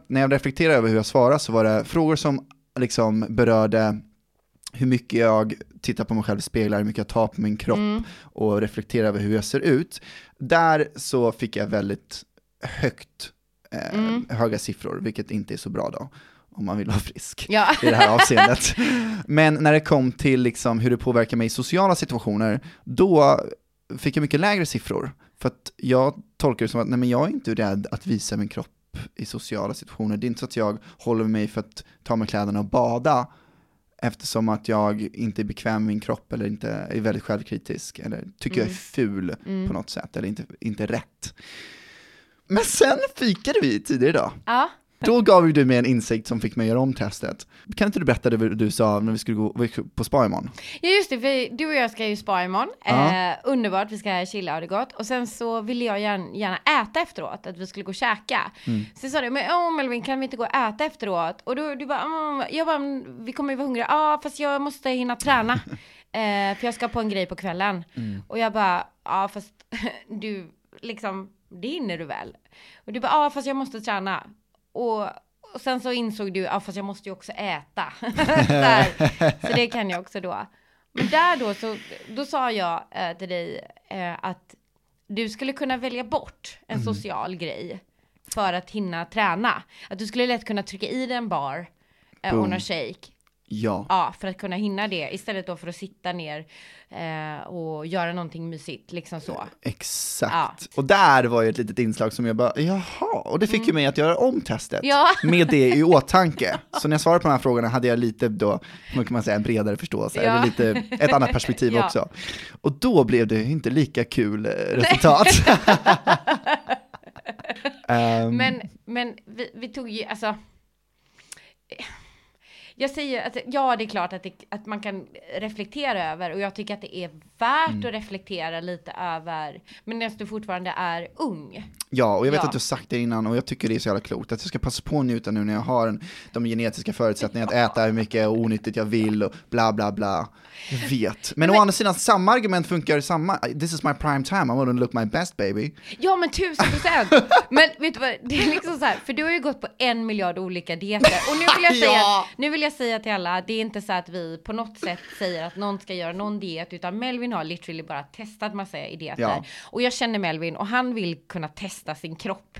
När jag reflekterade över hur jag svarade så var det frågor som liksom berörde hur mycket jag tittar på mig själv i speglar, hur mycket jag tar på min kropp och reflekterar över hur jag ser ut. Där så fick jag väldigt höga siffror, vilket inte är så bra då om man vill vara frisk i det här avseendet. Men när det kom till liksom hur det påverkar mig i sociala situationer, då fick jag mycket lägre siffror, för att jag tolkar det som att nej, men jag är inte rädd att visa min kropp i sociala situationer. Det är inte så att jag håller mig för att ta med kläderna och bada eftersom att jag inte är bekväm med min kropp eller inte är väldigt självkritisk eller tycker jag är ful på något sätt eller inte rätt. Men sen fikade vi tidigare idag. Ja. Då gav ju du mig en insikt som fick mig göra om testet. Kan inte du berätta det du sa när vi skulle gå på spa imorgon? Ja just det, för du och jag ska ju spa imorgon. Underbart, vi ska chilla och det gott. Och sen så ville jag gärna äta efteråt, att vi skulle gå och käka. Sen sa du, men Melvin, kan vi inte gå och äta efteråt? Och då du bara, vi kommer ju vara hungriga. Ja, fast jag måste hinna träna. För jag ska på en grej på kvällen. Och jag bara, ja fast du liksom... Det hinner du väl. Och du bara, fast jag måste träna. Och sen så insåg du, fast jag måste ju också äta. Så det kan jag också då. Men där då sa jag till dig att du skulle kunna välja bort en social grej för att hinna träna. Att du skulle lätt kunna trycka i dig en bar och en shake Ja. Ja, för att kunna hinna det istället då för att sitta ner och göra någonting mysigt, liksom så. Exakt. Ja. Och där var ju ett litet inslag som jag bara, jaha, och det fick ju mig att göra om testet med det i åtanke. Så när jag svarade på de här frågorna hade jag lite då, man kan säga, en bredare förståelse, eller lite ett annat perspektiv också. Och då blev det inte lika kul resultat. Men vi tog ju, alltså... Jag säger att ja, det är klart att man kan reflektera över, och jag tycker att det är värt att reflektera lite över, men när du fortfarande är ung. Ja, och jag vet att du sagt det innan, och jag tycker det är så jävla klokt att jag ska passa på att njuta nu när jag har de genetiska förutsättningarna att äta hur mycket och onyttigt jag vill och bla bla bla. Jag vet. Men å andra sidan, samma argument funkar samma. This is my prime time, I want to look my best baby. Ja, men 1000%. Men vet du vad, det är liksom så här, för du har ju gått på 1 miljard olika dieter, och nu vill jag säga säga till alla, det är inte så att vi på något sätt säger att någon ska göra någon diet, utan Melvin har literally bara testat massa idéer. Ja. Och jag känner Melvin, och han vill kunna testa sin kropp,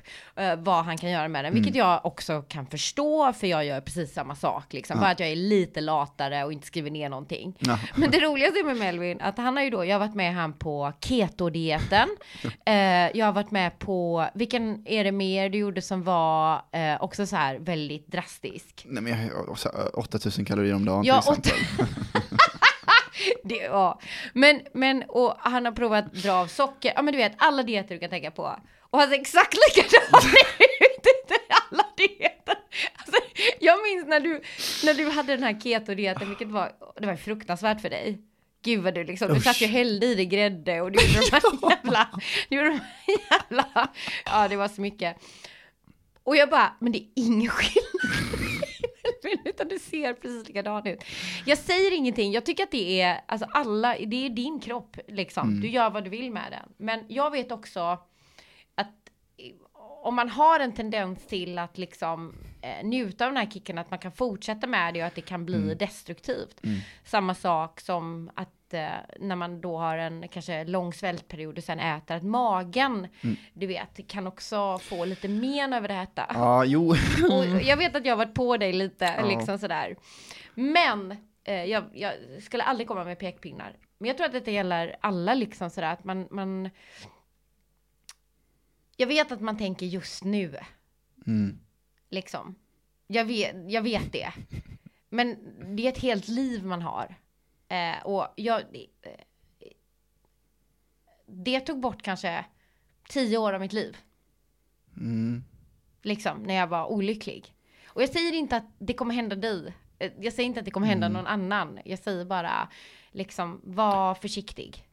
vad han kan göra med den, vilket jag också kan förstå, för jag gör precis samma sak liksom, bara att jag är lite latare och inte skriver ner någonting. Men det roligaste med Melvin, att han har ju då, jag har varit med han på keto-dieten, jag har varit med på, vilken är det mer du gjorde som var också så här väldigt drastisk? Nej, men jag också 8000 kalorier om dagen, till exempel. Det, ja. Men och han har provat att dra av socker. Ja, men du vet, alla dieter du kan tänka på. Och han ser exakt likadant ut i alla dieter. Alltså, jag minns när du hade den här keto-dieten, vilket var fruktansvärt för dig. Gud vad du liksom, du satt ju hällde i dig grädde, och du gjorde de här jävla ja, det var så mycket. Och jag bara, men det är ingen skillnad. Utan du ser precis likadan ut. Jag säger ingenting, jag tycker att det är, alltså alla, det är din kropp liksom, du gör vad du vill med den. Men jag vet också att om man har en tendens till att liksom njuta av den här kicken, att man kan fortsätta med det, och att det kan bli destruktivt. Samma sak som att när man då har en kanske lång svältperiod och sen äter, att magen, du vet, kan också få lite men över det här. Ja, jo. Jag vet att jag har varit på dig lite, liksom sådär. Men jag skulle aldrig komma med pekpinnar. Men jag tror att det gäller alla liksom sådär, att man jag vet att man tänker just nu. Liksom. Jag vet det. Men det är ett helt liv man har. Och det tog bort kanske 10 år av mitt liv. Liksom, när jag var olycklig. Och jag säger inte att det kommer hända dig. Jag säger inte att det kommer hända någon annan. Jag säger bara, liksom, var försiktig.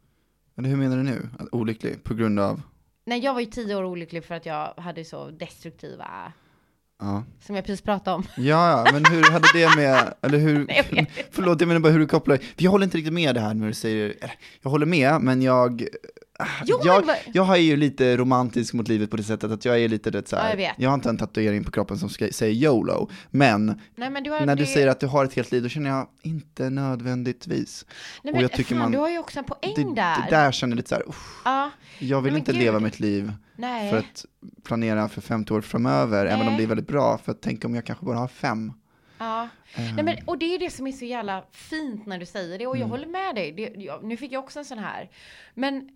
Men hur menar du nu? Att olycklig på grund av... Nej, jag var ju 10 år olycklig för att jag hade så destruktiva... Ja. Som jag precis pratade om. Ja, men hur hade det med... Eller hur, förlåt, jag menar bara hur du kopplar... Jag håller inte riktigt med det här när du säger... Jag håller med, men jag... Jag är ju lite romantisk mot livet på det sättet att jag är lite rätt så här. Jag har inte en tatuering på kroppen som säger YOLO, men, nej, men när du säger att du har ett helt liv, då känner jag inte nödvändigtvis. Nej, men, och jag tycker du har ju också en poäng där. Det där känner jag lite så här, jag vill inte leva mitt liv för att planera för 50 år framöver, även om det är väldigt bra, för att tänka om jag kanske bara har 5. Ja, nej, men, och det är det som är så jävla fint när du säger det, och jag håller med dig. Nu fick jag också en sån här, men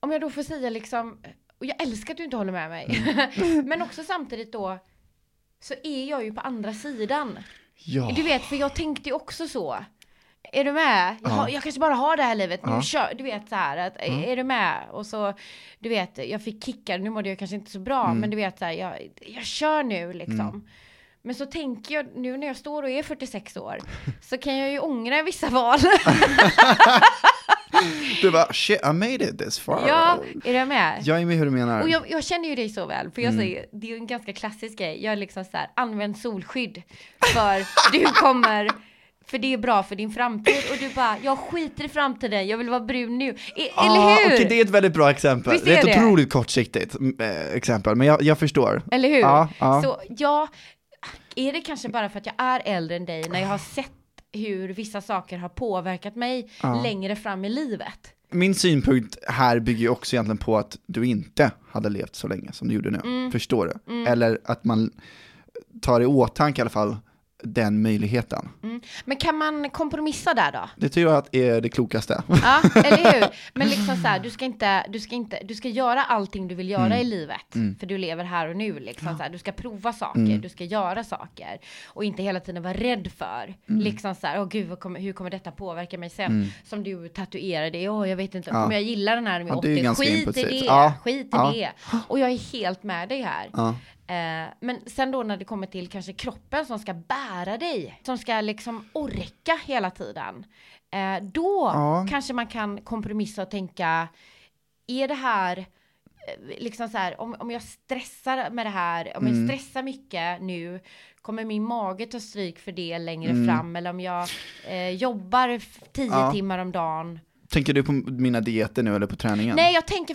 om jag då får säga liksom, och jag älskar att du inte håller med mig, men också samtidigt då så är jag ju på andra sidan. Ja. Du vet, för jag tänkte ju också så. Är du med? Jag kanske bara har det här livet. Nu kör, du vet så här, att, är du med? Och så, du vet, jag fick kickar, nu mådde jag kanske inte så bra, men du vet så här, jag kör nu liksom. Men så tänker jag, nu när jag står och är 46 år, så kan jag ju ångra vissa val. Du bara, shit, I made it this far. Ja, är du med? Jag är med hur du menar. Och jag känner ju dig så väl, för jag säger, det är ju en ganska klassisk grej. Jag är liksom så här, använd solskydd, för du kommer, för det är bra för din framtid. Och du bara, jag skiter i framtiden, jag vill vara brun nu. Eller hur? Okej, det är ett väldigt bra exempel. Visst är det? Det är ett otroligt kortsiktigt exempel, men jag förstår. Eller hur? Så är det kanske bara för att jag är äldre än dig, när jag har sett hur vissa saker har påverkat mig längre fram i livet. Min synpunkt här bygger ju också egentligen på att du inte hade levt så länge som du gjorde nu. Förstår du? Eller att man tar i åtanke i alla fall den möjligheten. Mm. Men kan man kompromissa där då? Det tror jag att är det klokaste. Ja, eller hur? Men liksom så här, du ska göra allting du vill göra i livet. Mm. För du lever här och nu liksom så här, du ska prova saker, du ska göra saker och inte hela tiden vara rädd för liksom så här, åh gud, hur kommer detta påverka mig sen? Som du tatuerar dig, jag vet inte om jag gillar den här med 80. Skit i det. Och jag är helt med dig här. Ja. Men sen då när det kommer till kanske kroppen som ska bära dig, som ska liksom orka hela tiden, då kanske man kan kompromissa och tänka, är det här liksom så här, om jag stressar med det här, om jag stressar mycket nu, kommer min mage ta stryk för det längre fram, eller om jag jobbar 10 timmar om dagen. Tänker du på mina dieter nu eller på träningen? Nej, jag tänker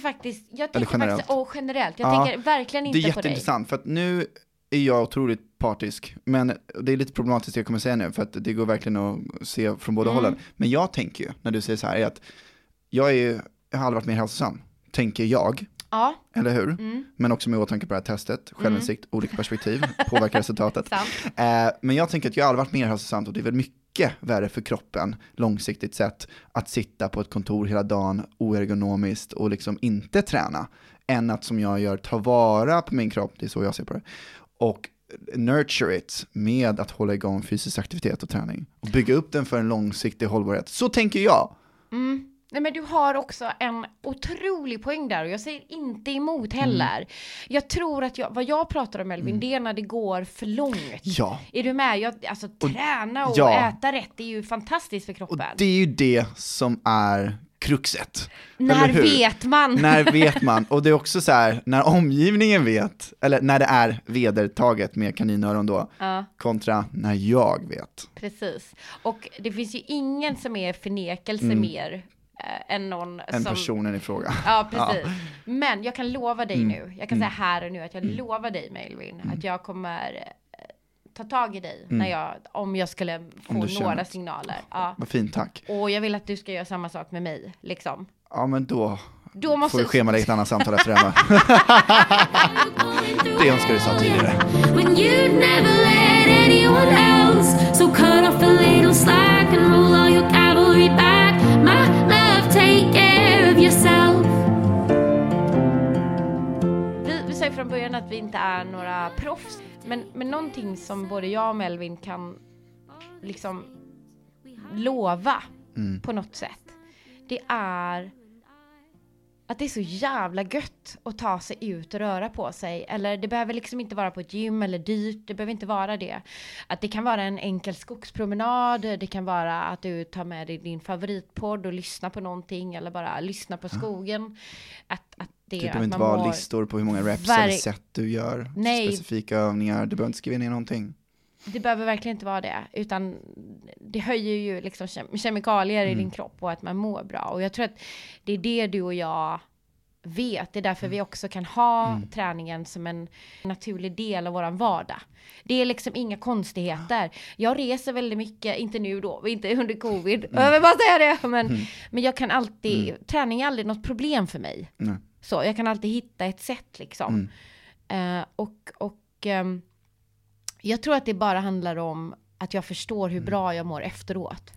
generellt. Jag tänker verkligen inte på dig. Det är jätteintressant för att nu är jag otroligt partisk. Men det är lite problematiskt det jag kommer säga nu för att det går verkligen att se från båda hållen. Men jag tänker ju, när du säger så här, är att jag har aldrig varit mer hälsosam, tänker jag. Ja. Eller hur? Mm. Men också med åtanke på det här testet, självinsikt, olika perspektiv, påverkar resultatet. Men jag tänker att jag har aldrig varit mer hälsosamt och det är väl mycket värre för kroppen långsiktigt sett att sitta på ett kontor hela dagen oergonomiskt och liksom inte träna än att som jag gör ta vara på min kropp, det är så jag ser på det, och nurture it med att hålla igång fysisk aktivitet och träning och bygga upp den för en långsiktig hållbarhet. Så tänker jag. Mm. Nej, men du har också en otrolig poäng där och jag säger inte emot heller. Jag tror att vad jag pratar om, Melvin, det är när det går för långt. Ja. Är du med? Träna och äta rätt, det är ju fantastiskt för kroppen. Och det är ju det som är kruxet. När vet man? Och det är också så här, när omgivningen vet, eller när det är vedertaget med kaninöron då, kontra när jag vet. Precis. Och det finns ju ingen som är förnekelse mer än någon som... personen i fråga. Ja, precis. Ja. Men jag kan lova dig nu. Jag kan säga här och nu att jag lovar dig, Melvin, att jag kommer ta tag i dig när om jag skulle få några signaler. Ja. Vad fint, tack. Och jag vill att du ska göra samma sak med mig, liksom. Ja, men då måste... får vi schema dig ett annat samtal efter det här. Det önskar du sa tidigare. When you'd never let anyone else, so cut off a little slack and roll all your cavalry back. My love, take care of yourself. Vi säger från början att vi inte är några proffs. Men någonting som både jag och Melvin kan liksom lova på något sätt, det är att det är så jävla gött att ta sig ut och röra på sig. Eller det behöver liksom inte vara på ett gym eller dyrt. Det behöver inte vara det. Att det kan vara en enkel skogspromenad. Det kan vara att du tar med dig din favoritpodd och lyssnar på någonting. Eller bara lyssna på skogen. Att det behöver inte vara listor på hur många reps eller set du gör. Nej. Specifika övningar. Du behöver inte skriva ner någonting. Det behöver verkligen inte vara det. Utan det höjer ju liksom kemikalier i din kropp och att man mår bra. Och jag tror att det är det du och jag vet. Det är därför vi också kan ha träningen som en naturlig del av våran vardag. Det är liksom inga konstigheter. Jag reser väldigt mycket, inte nu då, inte under covid. Jag vill bara säga det. Men jag kan alltid, träning är aldrig något problem för mig. Nej. Så jag kan alltid hitta ett sätt liksom. Jag tror att det bara handlar om att jag förstår hur bra jag mår efteråt.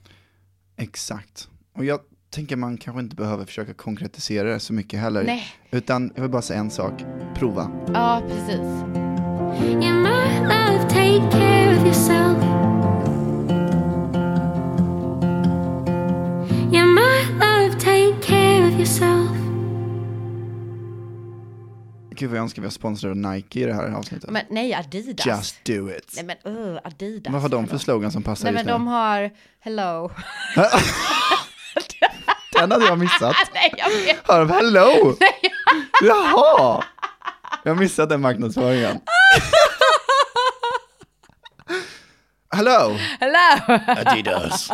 Exakt. Och jag tänker man kanske inte behöver försöka konkretisera det så mycket heller. Nej. Utan jag vill bara säga en sak. Prova. Ja, precis. Yeah, my love, take care of yourself. Yeah, my love, take care of yourself. Gud vad jag önskar vi har sponsrat Nike i det här avsnittet. Men nej, Adidas. Just do it. Nej men Adidas. Vad har de för slogan som passar just nu? Men de har hello. Den hade jag missat. Nej, jag vet. Har de hello? Nej. Jaha. Jag har missat den marknadsföringen. Hello. Hello. Adidas.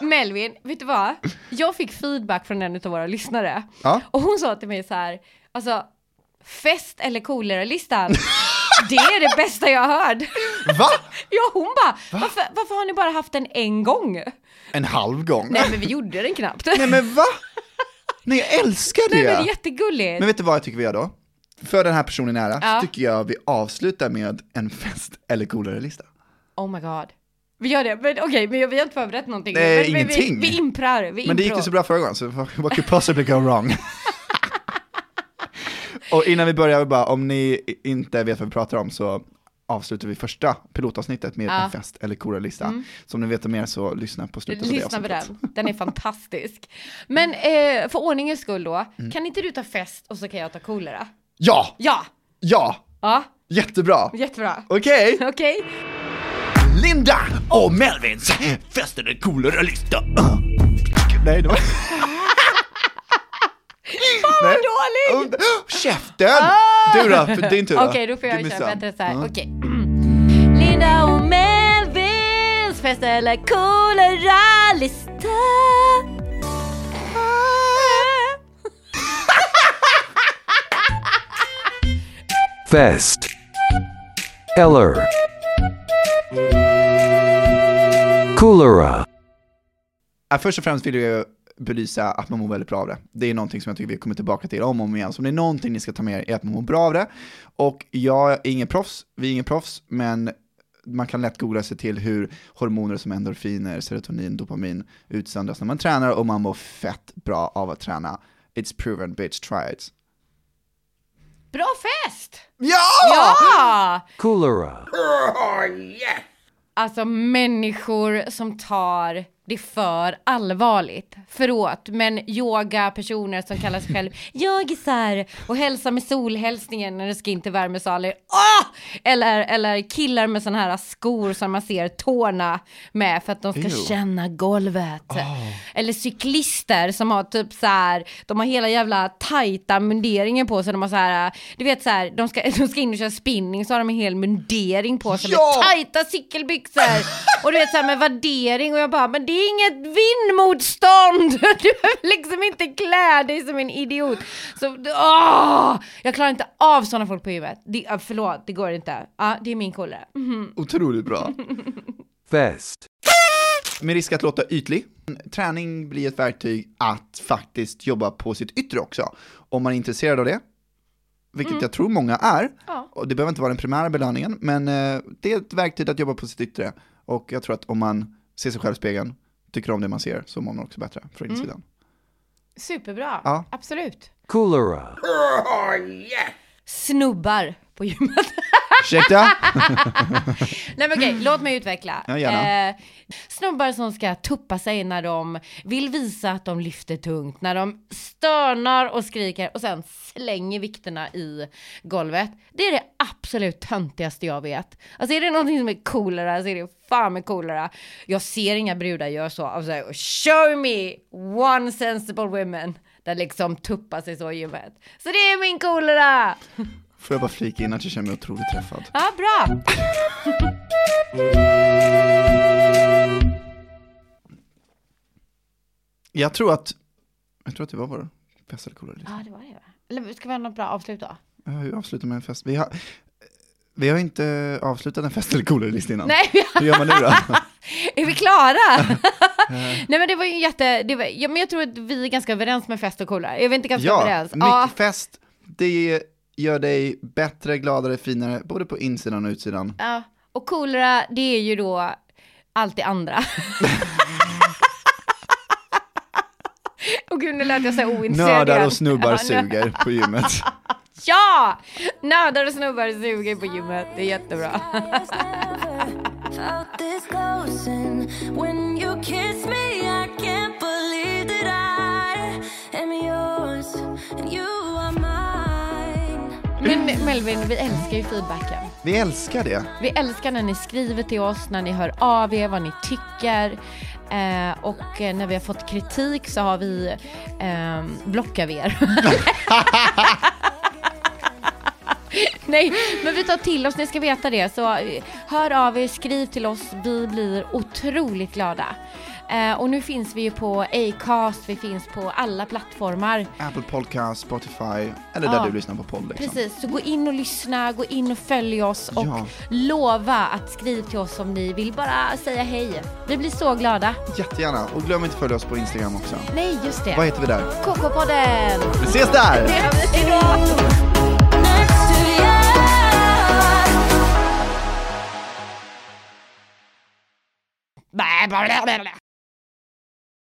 Melvin, vet du vad? Jag fick feedback från en av våra lyssnare. Ja? Och hon sa till mig så här, alltså, fest eller coolare-listan, det är det bästa jag har hört. Va? Ja, hon bara, varför har ni bara haft den en gång? En halv gång? Nej, men vi gjorde den knappt. Nej, men va? Nej, jag älskar det. Nej, men det är jättegulligt. Men vet du vad jag tycker vi gör då? För den här personen nära så tycker jag vi avslutar med en fest eller coolare-lista. oh my god. Vi gör det, men okej, men vi har inte förberett någonting. Nej, men, ingenting. Vi imprar. Men det gick ju så bra förra gången, så what could possibly go wrong? Och innan vi börjar, vi bara, om ni inte vet vad vi pratar om så avslutar vi första pilotavsnittet med en fest eller korallista. Mm. Så om ni vet mer så lyssna på slutet. Lyssna på den. Den är fantastisk. Men för ordningens skull då, kan inte du ta fest och så kan jag ta kolera? Ja! Ja! Ja! Ja! Jättebra! Jättebra. Okej! Okay. Okej. Okay. Linda och Melvins fest eller kolera-lista. Nej, det var... Fan vad dålig! Käften! Ah! Du då, för din tur. Okej, då får jag köra bättre så här. Okej. Linda och Melvins fest eller kolera-lista. Fest eller kolera. Först och främst vill jag belysa att man mår väldigt bra av det. Det är någonting som jag tycker vi kommer tillbaka till om och om igen. Så om det är någonting ni ska ta med er är att man mår bra av det. Och jag är ingen proffs, vi är ingen proffs, men man kan lätt googla sig till hur hormoner som endorfiner, serotonin, dopamin utsöndras när man tränar och man mår fett bra av att träna. It's proven, bitch, try it. Bra fest! Ja! Ja! Kolera. Oh, yeah. Alltså människor som tar det för allvarligt. Förlåt, men yoga-personer som kallar sig själv yogisar och hälsar med solhälsningen när det ska in till värmesaler. Oh! Eller killar med såna här skor som man ser tårna med för att de ska känna golvet. Oh. Eller cyklister som har typ så här, de har hela jävla tajta munderingen på sig. De har så här, du vet så här, de ska in och köra spinning så har de en hel mundering på sig med tajta cykelbyxor. Och du vet så här med värdering, och jag bara, men det är inget vindmotstånd. Du behöver liksom inte klä dig som en idiot. Så, jag klarar inte av sådana folk på huvudet. Förlåt, det går inte. Det är min kolera. Mm-hmm. Otroligt bra. Fest. Med risk att låta ytlig. Träning blir ett verktyg att faktiskt jobba på sitt yttre också. Om man är intresserad av det. Vilket jag tror många är. Ja. Och det behöver inte vara den primära belöningen. Men det är ett verktyg att jobba på sitt yttre. Och jag tror att om man... se sig själv i spegeln, tycker om det man ser, så mår man också bättre från insidan. Superbra, ja. Absolut. Kolera. Oh, yeah. Snubbar på gymmet. Ursäkta? Nej men okej, låt mig utveckla. Ja, gärna. Snubbar som ska tuppa sig när de vill visa att de lyfter tungt, när de stönar och skriker och sen slänger vikterna i golvet. Det är det absolut töntigaste jag vet. Alltså är det någonting som är coolare så är det fan med coolare. Jag ser inga brudar gör så. Alltså, show me one sensible woman där liksom tuppar sig så i gymmet. Så det är min kolera. Får jag bara flika in att jag känner mig otroligt träffad. Ja, bra! Jag tror att det var vår fest eller kolera. Ja, det var det. Eller ska vi ha något bra avslut då? Hur avslutar man en fest? Vi har inte avslutat en fest eller kolera-list innan. Nej. Hur gör man nu då? Är vi klara? Nej men det var ju men jag tror att vi är ganska överens med fest och kolera. Jag vet inte ganska överens. Ja, mycket fest. Det gör dig bättre, gladare, finare, både på insidan och utsidan. Ja, och kolera, det är ju då allt det andra. Och gud, nu lät jag säga ointresserad. Nördar och snubbar suger på gymmet. Ja! Nördar och snubbar suger på gymmet. Det är jättebra. Men Melvin, vi älskar ju feedbacken. Vi älskar det. Vi älskar när ni skriver till oss, när ni hör av er, vad ni tycker. Och när vi har fått kritik så har vi blockat er. Nej, men vi tar till oss, ni ska veta det. Så hör av er, skriv till oss, vi blir otroligt glada. Och nu finns vi ju på Acast, vi finns på alla plattformar. Apple Podcast, Spotify, eller där du lyssnar på podd. Liksom. Precis, så gå in och lyssna, gå in och följ oss och lova att skriva till oss om ni vill bara säga hej. Vi blir så glada. Jättegärna, och glöm inte att följa oss på Instagram också. Nej, just det. Vad heter vi där? Koka Podden! Vi ses där! Hej då!